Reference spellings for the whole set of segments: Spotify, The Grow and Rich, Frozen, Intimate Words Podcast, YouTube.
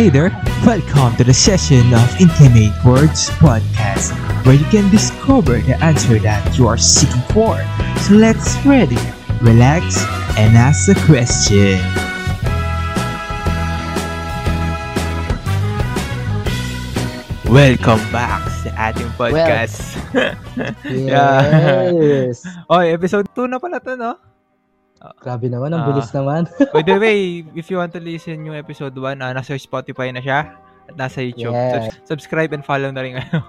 Hey there, welcome to the session of Intimate Words Podcast, where you can discover the answer that you are seeking for. So let's ready, relax, and ask the question. Welcome back sa ating podcast. Yes! Oy, episode 2 na pala ito, no? Grabe naman, ang bilis naman. By the way, if you want to listen yung episode 1, nasa Spotify na siya at nasa YouTube. Yeah. Subscribe and follow na rin kayo.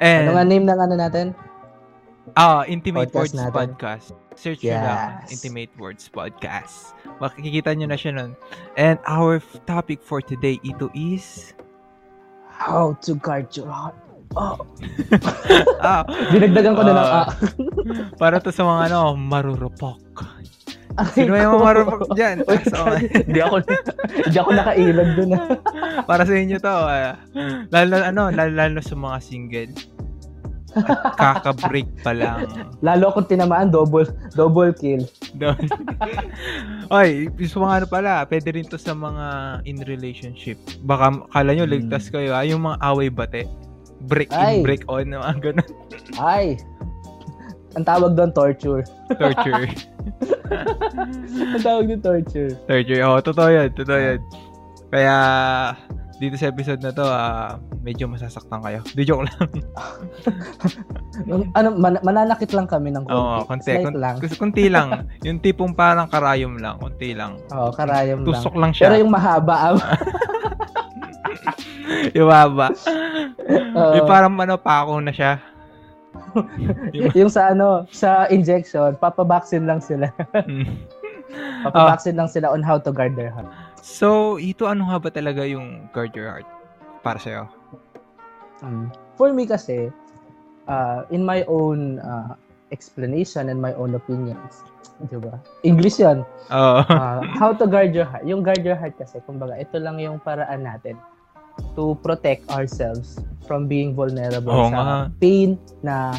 Ano nga name ng ano natin? Intimate Words Podcast. Search nyo lang, Intimate Words Podcast. Makikita nyo na siya nun. And our topic for today, ito is... How to guard your heart. Dinagdagan ko na lang. Para to sa mga marurupok. Sino yung marurupok dyan? Hindi ako nakailag doon. Para sa inyo to. Lalo sa mga single. At kakabreak pa lang. Lalo akong tinamaan, double kill. Oy, sa mga pala, pwede rin to sa mga in relationship. Baka kala nyo, ligtas kayo. Yung mga away bate. Break in, break on, mga ganun. Ay! Ang tawag doon, torture. Ang tawag doon, torture. Totoo yan. Kaya, dito sa episode na to, medyo masasaktan kayo. Joke lang. Mananakit lang kami ng konti. Kunti lang. Yung tipong parang karayom lang. Kunti lang. Oo, karayom lang. Tusok lang siya. Pero yung mahaba. Yung mahaba. Yung parang pako na siya. Yung sa injection, papabaksin lang sila. Papabaksin lang sila on how to guard their heart. So, ito ano nga ba talaga yung guard your heart para sa'yo? For me kasi, in my own explanation and my own opinions, diba? English yan. How to guard your heart. Yung guard your heart kasi, kumbaga, ito lang yung paraan natin to protect ourselves from being vulnerable sa pain na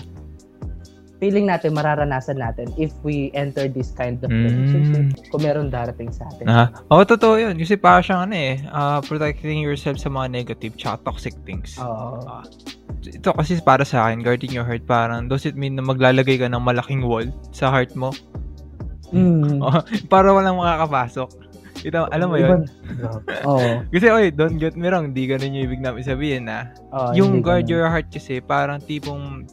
feeling natin, mararanasan natin if we enter this kind of relationship kung meron darating sa atin. Totoo yun. Kasi para siyang protecting yourself sa mga negative tsaka toxic things. Ito kasi para sa akin, guarding your heart, parang does it mean na maglalagay ka ng malaking wall sa heart mo? Para walang makakapasok. Ito, alam mo yun? Kasi, don't get me wrong, di ganun yung ibig namin sabihin, na yung guard your heart kasi, parang tipong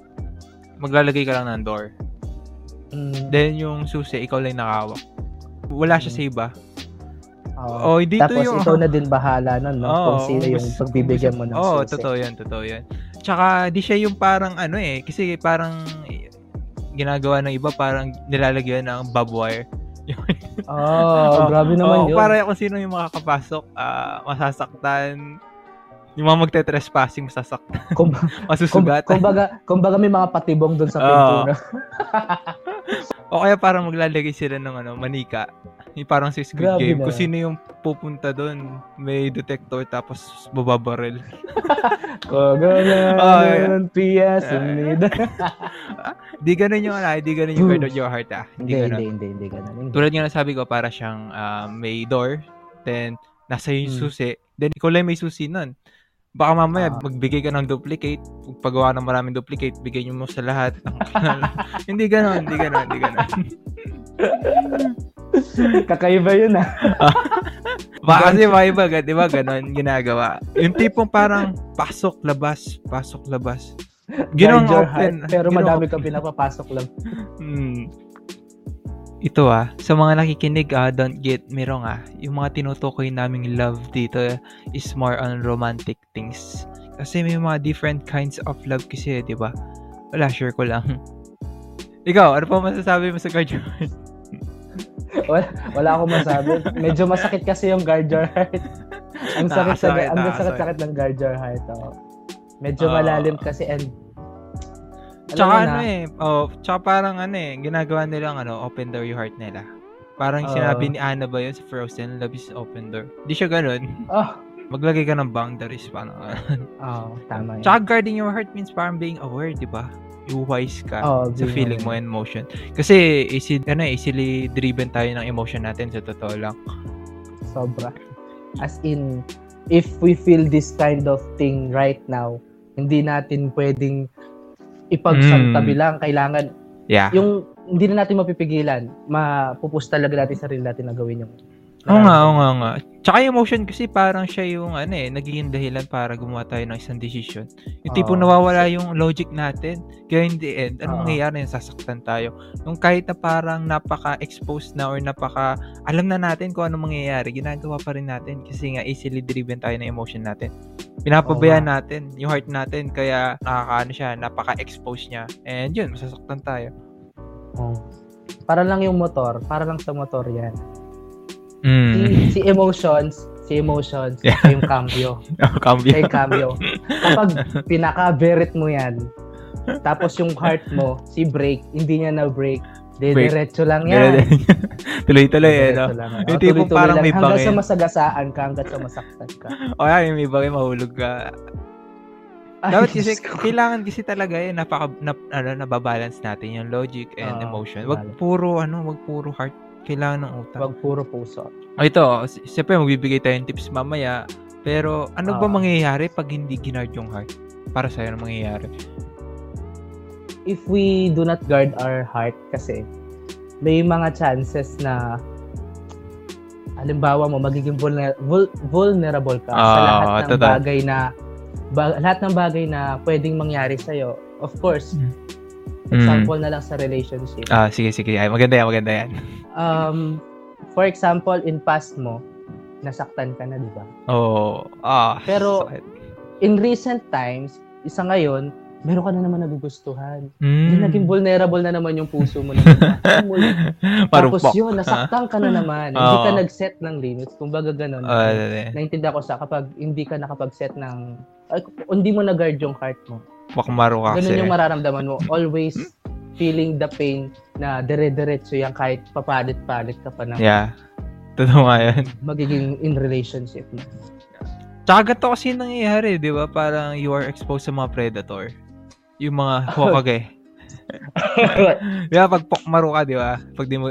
maglalagay ka lang ng door. Then, yung susi, ikaw lang nakawak. Wala siya sa iba. Tapos, ikaw na din bahala nun, no? Kung sino yung pagbibigyan mo ng susi. Totoo yan. Tsaka, di siya yung parang kasi parang ginagawa ng iba, parang nilalagyan ng barbed wire. Grabe naman yun. Para kung sino yung makakapasok, masasaktan. Yung mga magte-trespassing, masasaktan. Masusugatan. Kumbaga may mga patibong dun sa pintura. O kaya parang maglalagay sila ng manika. Yung parang sa Squid Game. Kung sino yung pupunta dun, may detector tapos bababaril. Ganun, Pia, sumida. Di ganun yung guard your heart, Hindi ganun. Tulad nga nasabi ko, para siyang may door, then nasa yung susi, then ikaw lang may susi nun. Baka mamaya magbigay ka ng duplicate, pagpagawa ng maraming duplicate, bigay nyo mo sa lahat. Hindi ganun. Kakaiba yun Baka kasi maiba, di ba ganun ginagawa? Yung tipong parang pasok-labas. Ginong open. Pero madami kang pinapapasok lang. Ito sa mga nakikinig, don't get me wrong yung mga tinutukoy naming love dito is more on romantic things. Kasi may mga different kinds of love kasi, di ba? Wala, share ko lang. Ikaw, ano pa masasabi mo sa guard your heart? Wala akong masabi. Medyo masakit kasi yung guard your heart. Ang sakit ng guard your heart. Medyo malalim kasi and tsaka tsaka parang ginagawa nilang open door your heart nila. Parang sinabi ni Anna ba yun sa Frozen, love is open door. Hindi siya ganun. Maglagay ka ng boundaries, paano? Tama yun. Tsaka guarding your heart means parang being aware, di ba? Wise ka sa feeling mo and emotion. Kasi easily driven tayo ng emotion natin, sa totoo lang. Sobra. As in, if we feel this kind of thing right now, hindi natin pwedeng ipagsantabi lang. Kailangan, yung hindi na natin mapipigilan, mapupus talaga natin sarili natin na gawin yung... Oo nga. Tsaka emotion kasi parang siya yung nagiging dahilan para gumawa tayo ng isang decision. Yung tipong nawawala yung logic natin. Kaya in the end, anong nangyayari? Sasaktan tayo. Yung kahit na parang napaka-exposed na or napaka... Alam na natin kung anong mangyayari. Ginagawa pa rin natin kasi nga easily driven tayo ng emotion natin. Pinapabayaan natin yung heart natin. Kaya napaka-exposed niya. And yun, masasaktan tayo. Para lang yung motor. Para lang sa motor yan. Si emotions, yung cambio. Cambio. Kapag pinaka-beret mo yan, tapos yung heart mo, si brake, hindi niya na-brake, diretso lang yan. Tuloy-tuloy Yung tipong parang may bangin. Hanggang sa masagasaan ka, hanggang sa masaktan ka. O yan, may bangin, mahulog ka. Dapat kasi, kailangan kasi talaga nababalance natin yung logic and emotion. Wag puro heart. Kailangan ng utak. Wag puro puso. Ito, siyempre magbibigay tayo ng tips mamaya. Pero ano ba mangyayari pag hindi ginard yung heart? Para sa'yo, ano mangyayari? If we do not guard our heart kasi, may mga chances na halimbawa mo, magiging vulnerable ka sa lahat ng bagay na pwedeng mangyari sa'yo. Of course, example na lang sa relationship. Sige. Ay, maganda yan. For example, in past mo, nasaktan ka na, di ba? Pero, sakit. In recent times, isa ngayon, meron ka na naman nagugustuhan. Naging vulnerable na naman yung puso mo. Tapos yun, nasaktan ka na naman. Hindi ka nag-set ng limits. Kumbaga ganun. Naintindihan ko kapag hindi ka nakapag-set ng... hindi mo na-guard yung heart mo. Pakmaro ka kasi. Ganun yung mararamdaman mo. Always feeling the pain na dire-diretso yan kahit papalit-palit ka pa naman. Yeah. Totoo nga yan. Magiging in relationship na. Tsaka gato kasi nangyayari, di ba? Parang you are exposed sa mga predator. Yung mga huwag. Di ba? Pag pakmaro ka, di ba?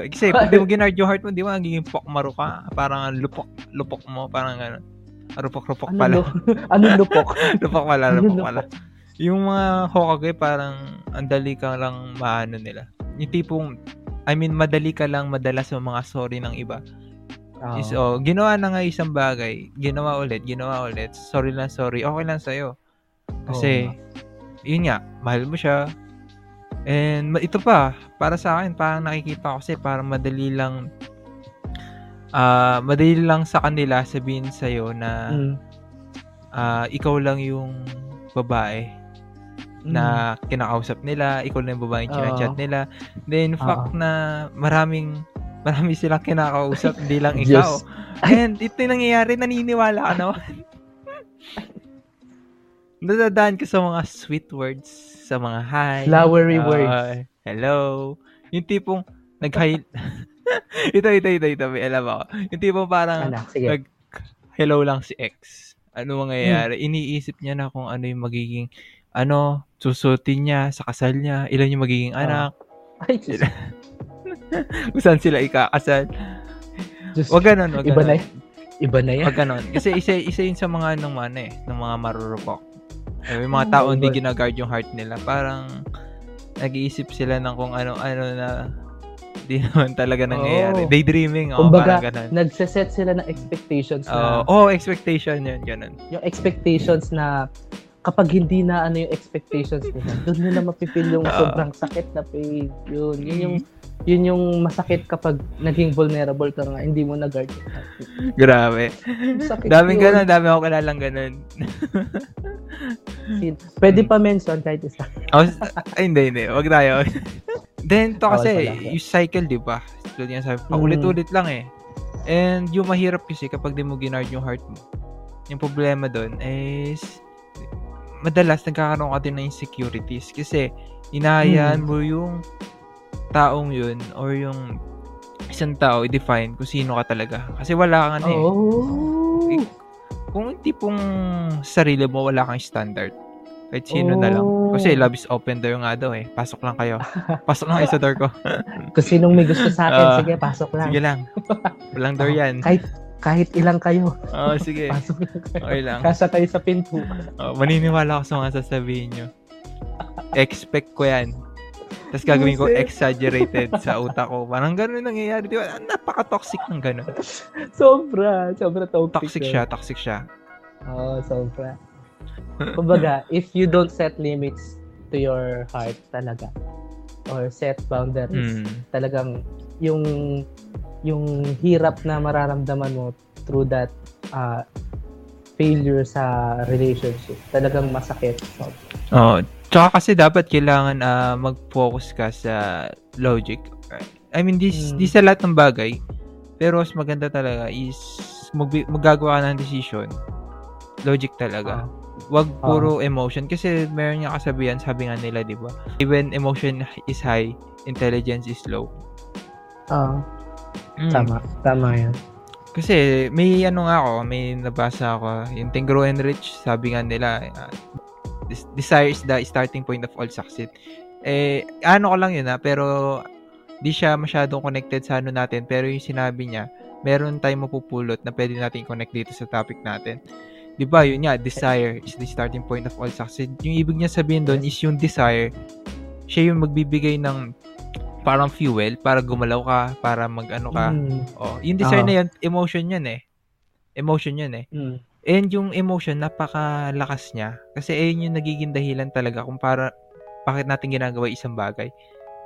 Kasi pag di mo ginard yung heart mo, di ba? Nagiging pakmaro ka. Parang lupok mo. Parang gano'n. Rupok-rupok pala. Anong lupok? Lupok pala. Yung mga Hokage, parang ang dali ka lang maano nila. Yung tipong, madali ka lang madalas sa mga sorry ng iba. So, ginawa na nga isang bagay, ginawa ulit, sorry, okay lang sa'yo. Kasi, yun nga, mahal mo siya. And ito pa, para sa akin, parang nakikita ko kasi parang madali lang sa kanila sabihin sa'yo na ikaw lang yung babae na kinakausap nila, ikaw na yung babae yung chinachat nila. Then, fact na marami silang kinakausap, hindi lang ikaw. And ito yung nangyayari, naniniwala ka naman. Nadadaan ka sa mga sweet words, sa mga hi. Flowery words. Hello. Yung tipong nag-hi. ito. May alam ako. Yung tipong parang hello lang si X. Ano mangyayari? Iniisip niya na kung ano yung magiging susutin niya sa kasal niya, ilan yung magiging anak. Saan sila ikakasal? Wag ganun. Iba na yan. Wag ganun. Kasi isa yun sa mga ng mga marurupok. May mga tao hindi ginaguard yung heart nila. Parang nag-iisip sila ng kung ano na di naman talaga nangyayari. Daydreaming. Kumbaga, nagsaset sila ng expectations na... expectation yun. Ganun. Yung expectations na kapag hindi na yung expectations nila, doon nila mapipil yung sobrang sakit na pain. Yun yung masakit kapag naging vulnerable ka nga, hindi mo na-guard. Grabe. Daming ganun, dami ako kalalang ganun. Pwede pa mention kahit isa. Hindi. Wag tayo. Then, to kasi, yung cycle, di ba? Paulit-ulit lang eh. And yung mahirap kasi kapag di mo ginard yung heart mo. Yung problema doon is... madalas nagkakaroon ka din ng insecurities kasi hinahayaan mo yung taong yun or yung isang tao i-define kung sino ka talaga. Kasi wala kang kung tipong sarili mo, wala kang standard. Kahit sino na lang. Kasi love is open door nga daw eh. Pasok lang kayo. Pasok lang sa door ko. Kung sinong may gusto sa akin, sige, pasok lang. Sige lang. Walang door yan. Kahit kahit ilang kayo. Oo, sige. Pasok na kayo. Okay lang. Kasa tayo sa pinto. Oh, maniniwala ako sa mga sasabihin nyo. Expect ko yan. Tapos gagawin ko exaggerated sa utak ko. Parang gano'n nangyayari. Di ba? Napaka-toxic ng gano'n. Sobra. Sobra toxic siya. Toxic siya. Oo, sobra. Kumbaga, if you don't set limits to your heart talaga, or set boundaries, talagang yung hirap na mararamdaman mo through that failure sa relationship, talagang masakit. Oo. Tsaka kasi dapat kailangan mag-focus ka sa logic. I mean, di sa lahat ng bagay, pero mas maganda talaga is maggagawa ka ng decision. Logic talaga. Wag puro emotion. Kasi meron nga kasabihan, sabi nga nila, di ba? Even emotion is high, intelligence is low. Tama yan. Kasi may nabasa ako, yung The Grow and Rich, sabi nga nila, desire is the starting point of all success. Ko lang yun pero di siya masyadong connected sa natin, pero yung sinabi niya, meron tayong mapupulot na pwede natin i-connect dito sa topic natin. Di ba, yun nga, desire is the starting point of all success. Yung ibig niya sabihin doon is yung desire, siya yung magbibigay ng parang fuel para gumalaw ka, para mag-ano ka. Yung desire na yun, emotion yun eh. And yung emotion, napakalakas niya. Kasi ayun yung nagiging dahilan talaga kung para bakit natin ginagawa isang bagay.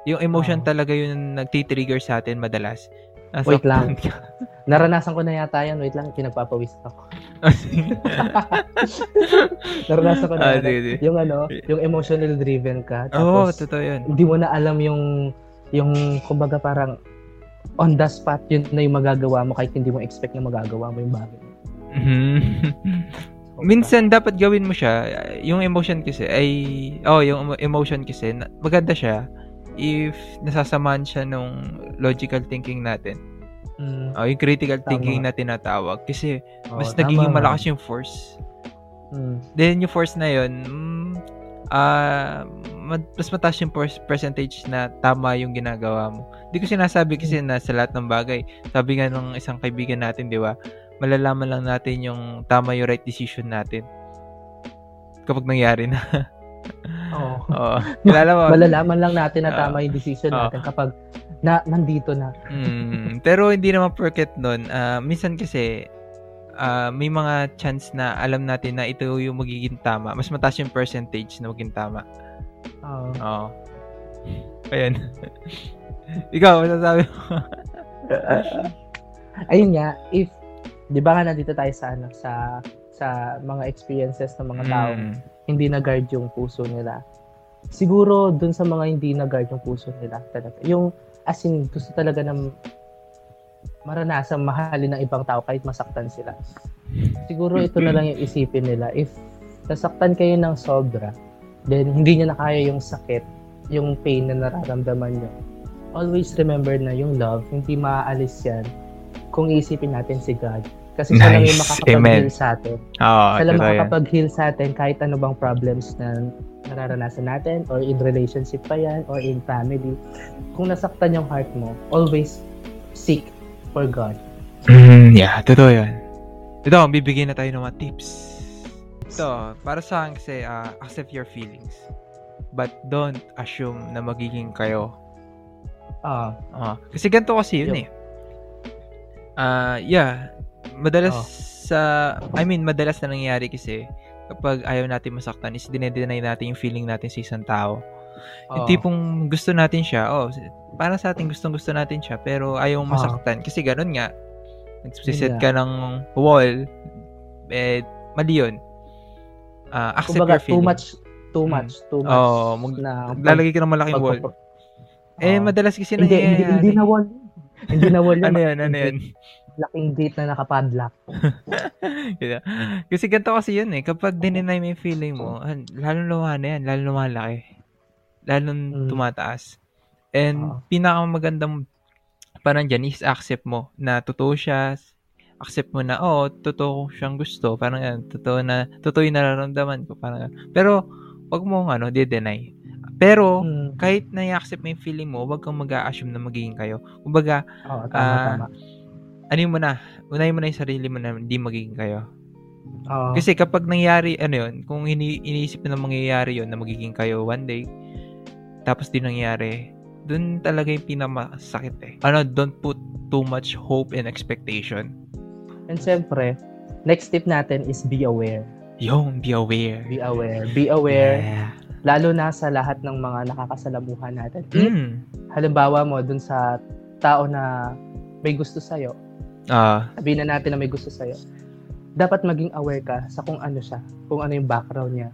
Yung emotion talaga yung nagtitrigger sa atin madalas. Wait lang. Naranasan ko na yata yan. Wait lang, pinagpapawis ako. Naranasan ko na yata. Yung emotional driven ka. Tapos, totoo yun. Hindi mo na alam yung kumbaga parang on the spot yun na yung magagawa mo, kahit hindi mo expect na magagawa mo yung bagay. Minsan dapat gawin mo siya. Yung emotion kasi maganda siya if nasasamahan siya nung logical thinking natin. Yung critical thinking na tinatawag, kasi mas nagiging malakas yung force. Then yung force na yun, mas mataas yung percentage na tama yung ginagawa mo. Hindi ko sinasabi kasi na sa lahat ng bagay. Sabi nga ng isang kaibigan natin, di ba, malalaman lang natin yung tama, yung right decision natin kapag nangyari na. Malalaman lang natin na tama yung decision natin kapag nandito na. Pero hindi naman perfect nun. Minsan kasi may mga chance na alam natin na ito yung magiging tama. Mas mataas yung percentage na magiging tama. Ayan. Ikaw, masasabi mo? Ayun nga, if 'di ba nga nandito tayo sa sa mga experiences ng mga tao, hindi na-guard yung puso nila. Siguro dun sa mga hindi na-guard yung puso nila talaga. Yung as in gusto talaga ng maranasang mahalin ng ibang tao kahit masaktan sila. Siguro ito na lang yung isipin nila. If nasaktan kayo ng sobra, then hindi niya na kaya yung sakit, yung pain na nararamdaman niyo. Always remember na yung love, hindi maaalis yan kung isipin natin si God. Kasi siya lang yung makakapag-heal sa atin. Siya lang makakapag-heal sa atin kahit ano bang problems na nararanasan natin, or in relationship pa yan, or in family. Kung nasaktan yung heart mo, always seek for God. Totoo yan. Ito, bibigyan na tayo ng mga tips. Ito, para sa akin kasi, accept your feelings. But don't assume na magiging kayo. Kasi ganito kasi yun eh. Madalas madalas na nangyayari kasi kapag ayaw natin masaktan is dinedeny natin yung feeling natin sa isang tao. Yung tipong gusto natin siya, para sa ating gustong-gusto natin siya, pero ayaw masaktan. Kasi ganun nga, nagsiset ka ng wall, mali yun. Accept your feeling. Too much. Lalagay ka ng malaking wall. Madalas kasi nangyayari. Hindi na wall. Hindi na wala. Ano yan? Laking date na nakapadlock. Kasi ganito kasi yun eh. Kapag dininay mo yung feeling mo, lalong lumana yan, lalong lumalaki. Lalong tumataas. And pinakamagandang parang dyan is accept mo na totoo siya. Accept mo na, totoo siyang gusto. Parang yan, totoo yung nararamdaman ko. Parang yan. Pero, wag mo di-deny. Pero, kahit na i-accept mo yung feeling mo, huwag kang mag-assume na magiging kayo. Kumbaga, ano mo na, unahin mo na yung sarili mo na hindi magiging kayo. Kasi kapag nangyari, ano yun, kung iniisip na mangyayari yun, na magiging kayo one day, tapos di nangyari, dun talaga yung pinakamasakit eh. Ano, don't put too much hope and expectation. And syempre, next tip natin is be aware. Yung, be aware. Be aware. Be aware. Yeah. Lalo na sa lahat ng mga nakakasalamuhan natin. Halimbawa mo, dun sa tao na may gusto sa'yo, sabihin na natin na may gusto sa'yo, dapat maging aware ka sa kung ano siya, kung ano yung background niya,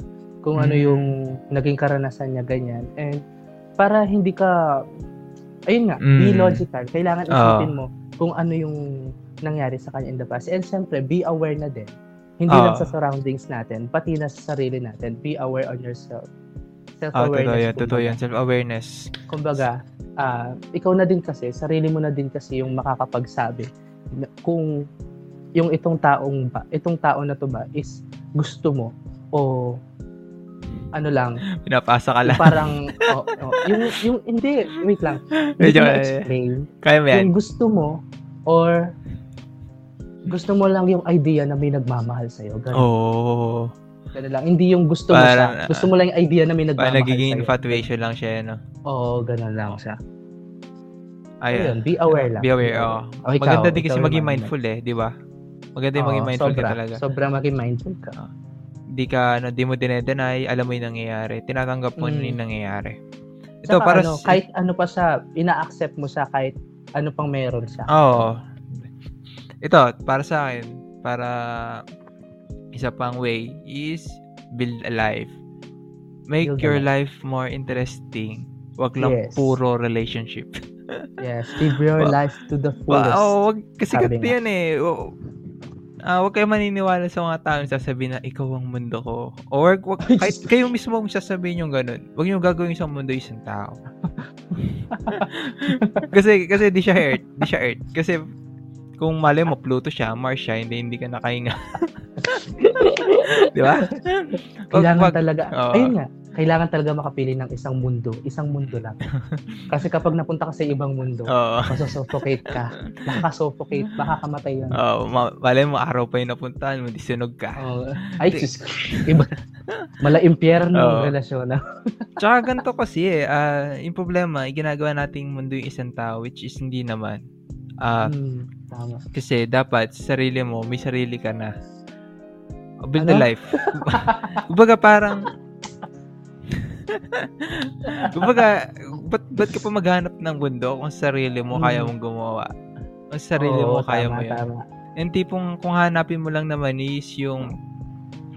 kung ano yung naging karanasan niya, ganyan. And para hindi ka, ayun nga, be logical. Kailangan isipin mo kung ano yung nangyari sa kanya in the past. And syempre, be aware na din. Hindi lang sa surroundings natin, pati na sa sarili natin. Be aware on yourself. Self-awareness. Totoo yan, self-awareness. Kumbaga, ikaw na din kasi, sarili mo na din kasi yung makakapagsabi kung yung itong tao na to ba is gusto mo o ano lang pinapasa ka lang parang yung hindi, wait lang, medyo explain kaya mo yan, yung gusto mo or gusto mo lang yung idea na may nagmamahal sa iyo, ganun. Ganun lang, hindi yung gusto mo siya, gusto mo lang yung idea na may nagmamahal sa iyo, nagiging infatuation lang siya, no? Ganun lang siya. Ayun, be aware lang. Be aware, maganda din kasi maging mindful eh, di ba? Maganda yung maging mindful ka talaga. Sobrang maging mindful ka. Hindi ka, di mo dinedenay, alam mo yung nangyayari. Tinatanggap mo yung nangyayari. Ito, saka, para kahit ano pa siya, ina-accept mo siya kahit ano pang meron siya. Ito, para sa akin, para isa pang way is build a life. Make your life more interesting. Wag lang puro relationship. Yes, live your life to the fullest. Kasi ganito yan eh. Huwag kayo maniniwala sa mga tao yung sasabihin na ikaw ang mundo ko. Or kahit kayo mismo ang sasabihin yung ganun. Huwag nyo gagawin sa mundo isang tao. Kasi di siya earth. Kasi kung mali mo, Pluto siya, Mars siya, hindi ka nakahinga. Di ba? Kailangan talaga. Ayun nga. Kailangan talaga makapili ng isang mundo lang. Kasi kapag napunta ka sa ibang mundo, masusuffocate ka. Nakasuffocate, baka kamatay yan. Malay mo, araw pa yung napuntaan mo, disunog ka. Iba. Mala impyerno ang relasyon na. Tsaka ganito kasi eh, yung problema, ginagawa nating mundo yung isang tao, which is hindi naman. Tama. Kasi dapat, sarili mo, may sarili ka na. Build the life. Kumbaga parang, kumbaga, ba't ka pa maghanap ng mundo kung sarili mo kaya mong gumawa? Kung sarili mo kaya mo yun. Tama. Yung tipong kung hanapin mo lang naman is yung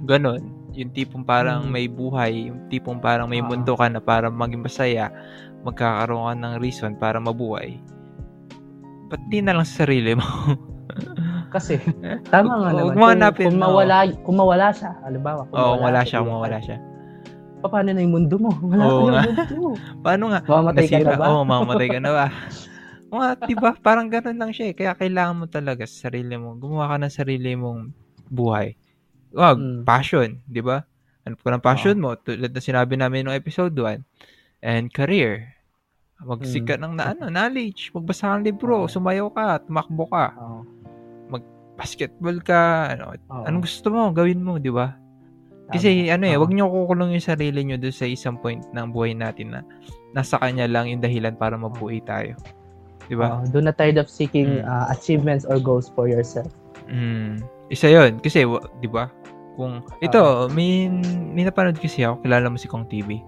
ganun. Yung tipong parang may buhay. Yung tipong parang may mundo ka na para maging masaya. Magkakaroon ka ng reason para mabuhay. Ba't di na lang sa sarili mo? Kasi, tama nga naman. Kung mawala siya. Halimbawa, kung mawala siya. Paano na yung mundo mo? Wala na yung mundo mo. Paano nga? Mamamatay ka na ba? Mamamatay ka na ba? Diba? Parang ganun lang siya eh. Kaya kailangan mo talaga sa sarili mo. Gumawa ka ng sarili mong buhay. Passion. Diba? Ano ko ng passion mo? Tulad na sinabi namin noong episode 1. And career. Magsikat ng knowledge. Magbasa kang libro. Sumayaw ka. Tumakbo ka. Magbasketball ka. Anong gusto mo? Gawin mo. Diba? Kasi wag niyo kukulong yung sarili niyo doon sa isang point ng buhay natin na nasa kanya lang yung dahilan para mabuhay tayo. 'Di ba? Do not tired of seeking achievements or goals for yourself. Isa 'yon kasi 'di ba? Kung ito, may napanood kasi ako, kilala mo si Kong TV.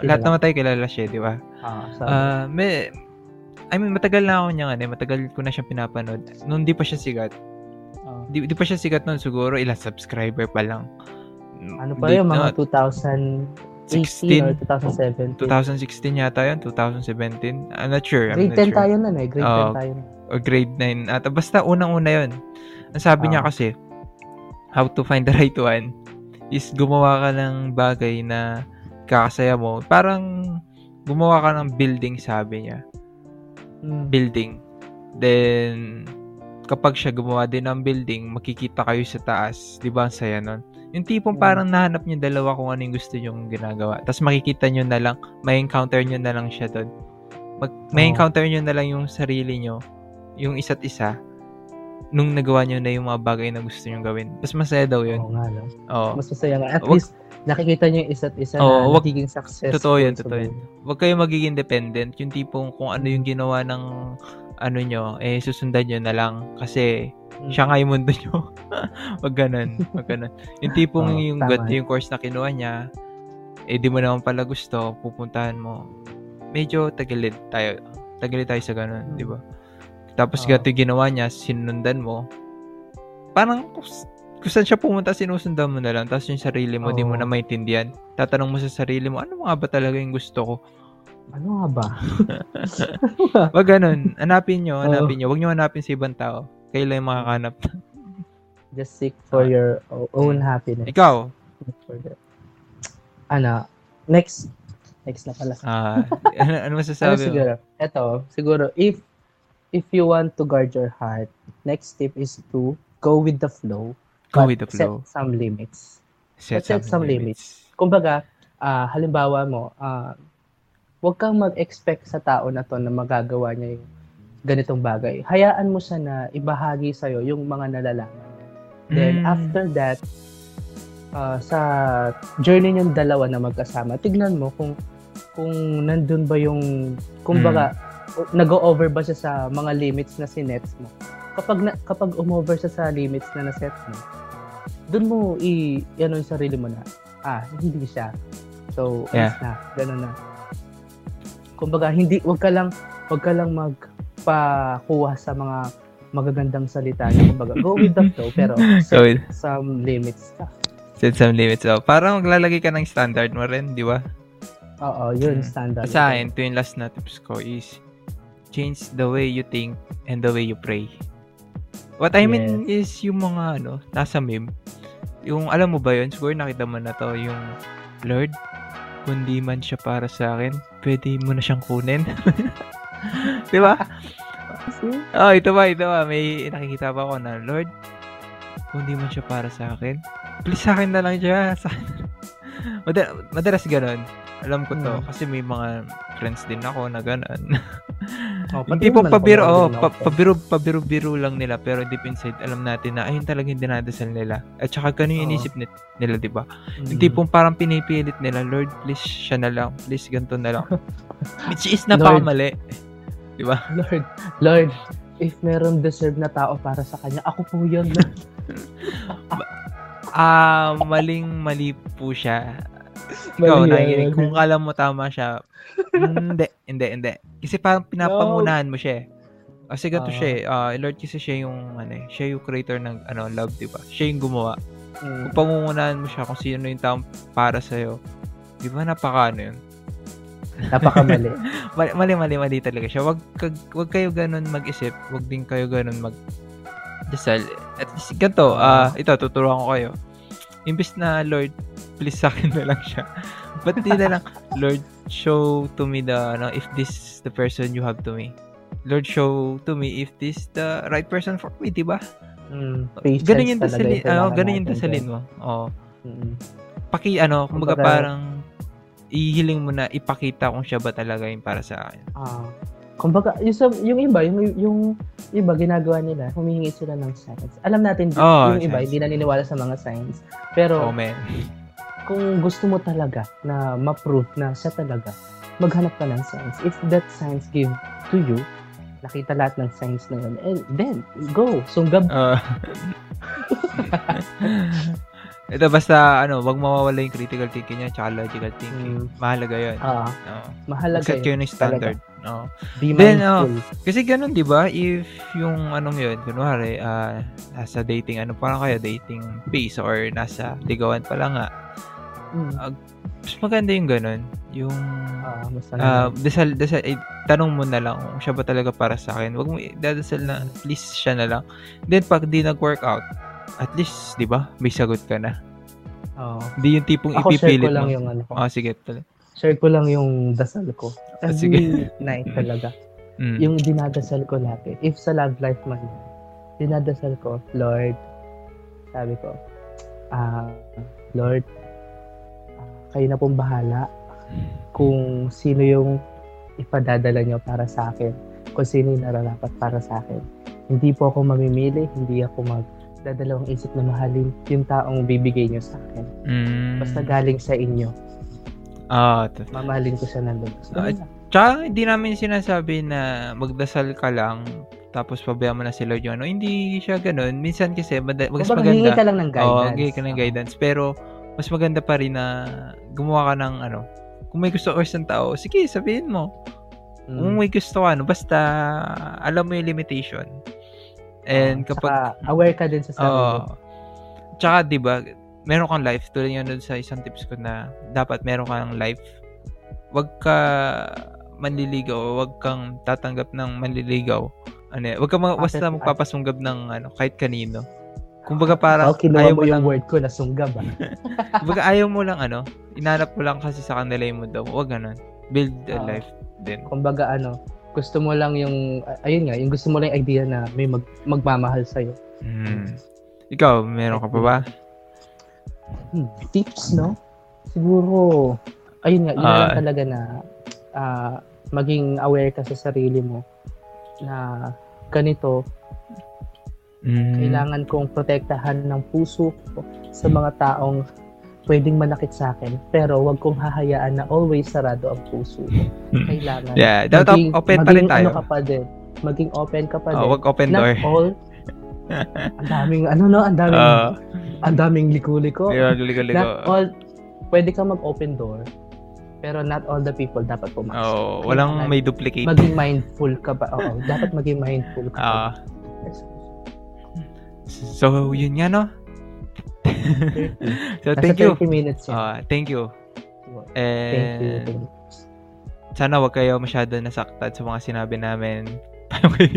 Lahat naman tayo kilala siya, 'di ba? Matagal na ako niya, matagal ko na siyang pinapanood. Noon di pa siya sikat. Di pa siya sikat noon, siguro ilang subscriber pa lang. Ano pa yun, mga 2016 or 2017? 2016 yata yun, 2017. I'm not sure. Grade 10 tayo nun eh, grade 10 tayo nun. Or grade 9. At basta unang-una yun. Ang sabi niya kasi, how to find the right one is gumawa ka ng bagay na kakasaya mo. Parang gumawa ka ng building, sabi niya. Building. Then kapag siya gumawa din ng building, makikita kayo sa taas. Di ba ang saya nun? Yung tipong parang nahanap niyo dalawa kung ano yung gusto niyong ginagawa. Tapos makikita niyo na lang, ma-encounter niyo na lang siya doon. Ma-encounter niyo na lang yung sarili niyo, yung isa't isa. nung nagawa niyo na yung mga bagay na gusto niyo gawin. Mas masaya daw yun. Oo nga, no? Oo. Mas masaya nga. At least, nakikita niyo yung isa't isa na nagiging successful. Totoo yun, totoo yun. Huwag kayo magiging dependent. Yung tipong kung ano yung ginawa ng ano nyo, eh, susundan nyo na lang kasi siya nga yung mundo nyo. Huwag ganun, huwag ganun. Yung tipong yung, yung course na kinuha niya, eh, di mo naman pala gusto, pupuntahan mo. Medyo tagilid tayo. Tagilid tayo sa ganun, di ba? Tapos gato yung ginawa niya, sinundan mo. Parang kung saan siya pumunta, sinusundan mo na lang. Tapos yung sarili mo, di mo na maintindihan. Tatanong mo sa sarili mo, ano nga ba talaga yung gusto ko? Ano nga ba? Wag ganun. Hanapin nyo, hanapin nyo. Huwag nyo hanapin sa ibang tao. Kayo lang yung makakanap. Just seek for your own happiness. Ikaw? Ano? Next na pala. Ano masasabi mo? Siguro, if you want to guard your heart, next tip is to go with the flow. Go with the flow. Set some limits. Set some limits. Kumbaga, halimbawa mo, huwag kang mag-expect sa tao na to na magagawa niya yung ganitong bagay. Hayaan mo siya na ibahagi sa'yo yung mga nalalaman. Then, after that, sa journey niyong dalawa na magkasama, tignan mo kung nandun ba yung, kumbaga, nag-over ba siya sa mga limits na sinets mo. Kapag umover siya sa limits na naset mo, doon mo i-ano yung sarili mo na, hindi siya. So, ganun na. Kumbaga, wag ka lang magpakuha sa mga magagandang salita. Kumbaga, go with the flow, pero set some limits ka. Set some limits. So, parang maglalagay ka ng standard mo rin, di ba? Oo, yun, standard. Sa akin, ito yung last na tips ko is change the way you think and the way you pray. What I mean is yung mga, nasa meme. Yung, alam mo ba yun? Siguro nakita mo na to yung, Lord, kung di man siya para sa akin, pwede mo na siyang kunin. Di ba? Oh, ito ba. May nakikita pa ako na, Lord, kung di man siya para sa akin, please sa akin na lang siya. Madalas ganun. Alam ko to kasi may mga friends din ako na ganun. Hindi po pabiro lang nila pero deep inside alam natin na ayun talaga yung dinadasal nila. At saka ganun yung inisip nila, di ba? Hindi po parang pinipilit nila, Lord, please siya na lang. Please ganito na lang. Which is napakamali. Di ba? Lord, if meron deserve na tao para sa kanya, ako po yun. Mali po siya. Ikaw, nakikinig. Kung alam mo tama siya, hindi. Kasi parang pinapangunahan mo siya eh. Kasi gato siya eh. Lord, kasi siya yung, siya yung creator ng, love, diba? Siya yung gumawa. Kung pangungunahan mo siya, kung sino yung taong para sa'yo, di ba napaka yun? Napakamali. mali talaga siya. Wag kayo ganun mag-isip. Wag din kayo ganun mag-dasal. At ganito, ito, tuturuan ko kayo. Imbis na, Lord, please sa akin na lang siya. But di na lang, Lord, show to me if this is the person you have to me. Lord, show to me if this is the right person for me, diba? Ganun yung dasalin, mo. Oo. Kumbaga parang ihiling mo na ipakita kung siya ba talaga yung para sa akin. Kumbaga, yung iba ginagawa nila, humihingi sila ng signs. Alam natin, yung iba, hindi naniniwala sa mga signs. Pero, kung gusto mo talaga na ma-prove na siya talaga, maghanap ka ng signs. If that signs give to you, nakita lahat ng signs na yun, and then, go! Sunggab! Ito, basta, wag mawawala yung critical thinking niya, tsaka logical thinking. Mahalaga yun. Mahalaga yun. Set yun yung standard. No? Be mindful. Kasi ganun, di ba? If yung yun, kunwari, nasa dating, dating phase or nasa ligawan pala nga, mas maganda yung ganun. Yung dasal, tanong mo na lang kung siya ba talaga para sa akin. Wag mo dadasal na please siya na lang. Then pag di nag-work out, at least, di ba, may sagot ka na. Hindi yung tipong ako ipipilit mo. Sige, talaga. Share ko lang yung dasal ko. Every night talaga. Yung dinadasal ko lagi. If sa love life man, dinadasal ko, Lord, sabi ko, Lord, kayo na pong bahala kung sino yung ipadadala nyo para sa akin, kung sino yung nararapat para sa akin. Hindi po ako mamimili, hindi ako magdadalawang isip na mahalin yung taong bibigay niyo sa akin. Basta galing sa inyo. Mamahalin ko siya ng lubos. Tsaka hindi namin sinasabi na magdasal ka lang tapos pabayaan mo na si Lord yung ano. Hindi siya ganun. Minsan kasi mas maganda. Hingi ka lang ng guidance. Oo, hingi ka ng guidance. Pero mas maganda pa rin na gumawa ka ng ano. Kung may gusto or isang tao, sige, sabihin mo. Kung may gusto ka, ano, basta alam mo yung limitation. And kapag... aware ka din sa sarili. Tsaka diba, meron kang life. Tulad yun sa isang tips ko na dapat meron kang life. Wag ka manliligaw, wag kang tatanggap ng manliligaw. Ano, wag kang basta magpapasunggab ng ano, kahit kanino. Kumbaga parang ayaw mo lang, yung word ko na sunggab. Kumbaga ayaw mo lang ano, inanap mo lang kasi sa kanila yung mundo. Wag ganun. Build a life din. Kumbaga ano, gusto mo lang yung ayun nga, yung gusto mo lang yung idea na may magmamahal sa iyo. Ikaw, meron ka pa ba? Tips, no? Siguro ayun nga, yun lang talaga na maging aware ka sa sarili mo na ganito, kailangan kong protektahan ng puso ko sa mga taong pwedeng manakit sa akin, pero wag kong hahayaan na always sarado ang puso ko. Kailangan maging open pa rin tayo. Ano ka pa din, maging open ka pa din. Wag open door. Ang daming ang daming liko-liko. Not all, pwede ka mag-open door, pero not all the people dapat pumasok. Walang may duplicate. Maging mindful ka ba? Dapat maging mindful ka. So, yun nga, no? So, thank you. 30 minutes yun. Thank you. And thank you. Sana wag kayo masyado nasaktan sa mga sinabi namin. Wag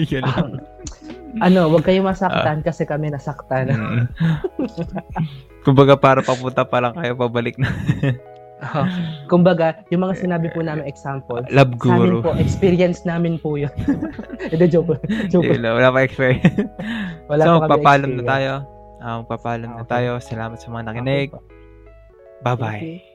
kayo masaktan kasi kami nasaktan. Kumbaga, para papunta pa lang kayo, pabalik na. Kumbaga, yung mga sinabi po namin example, love guru. Sa amin po, experience namin po yun. Joke. Wala pa experience. So, magpapaalam na tayo. Salamat sa mga nakinig. Bye-bye.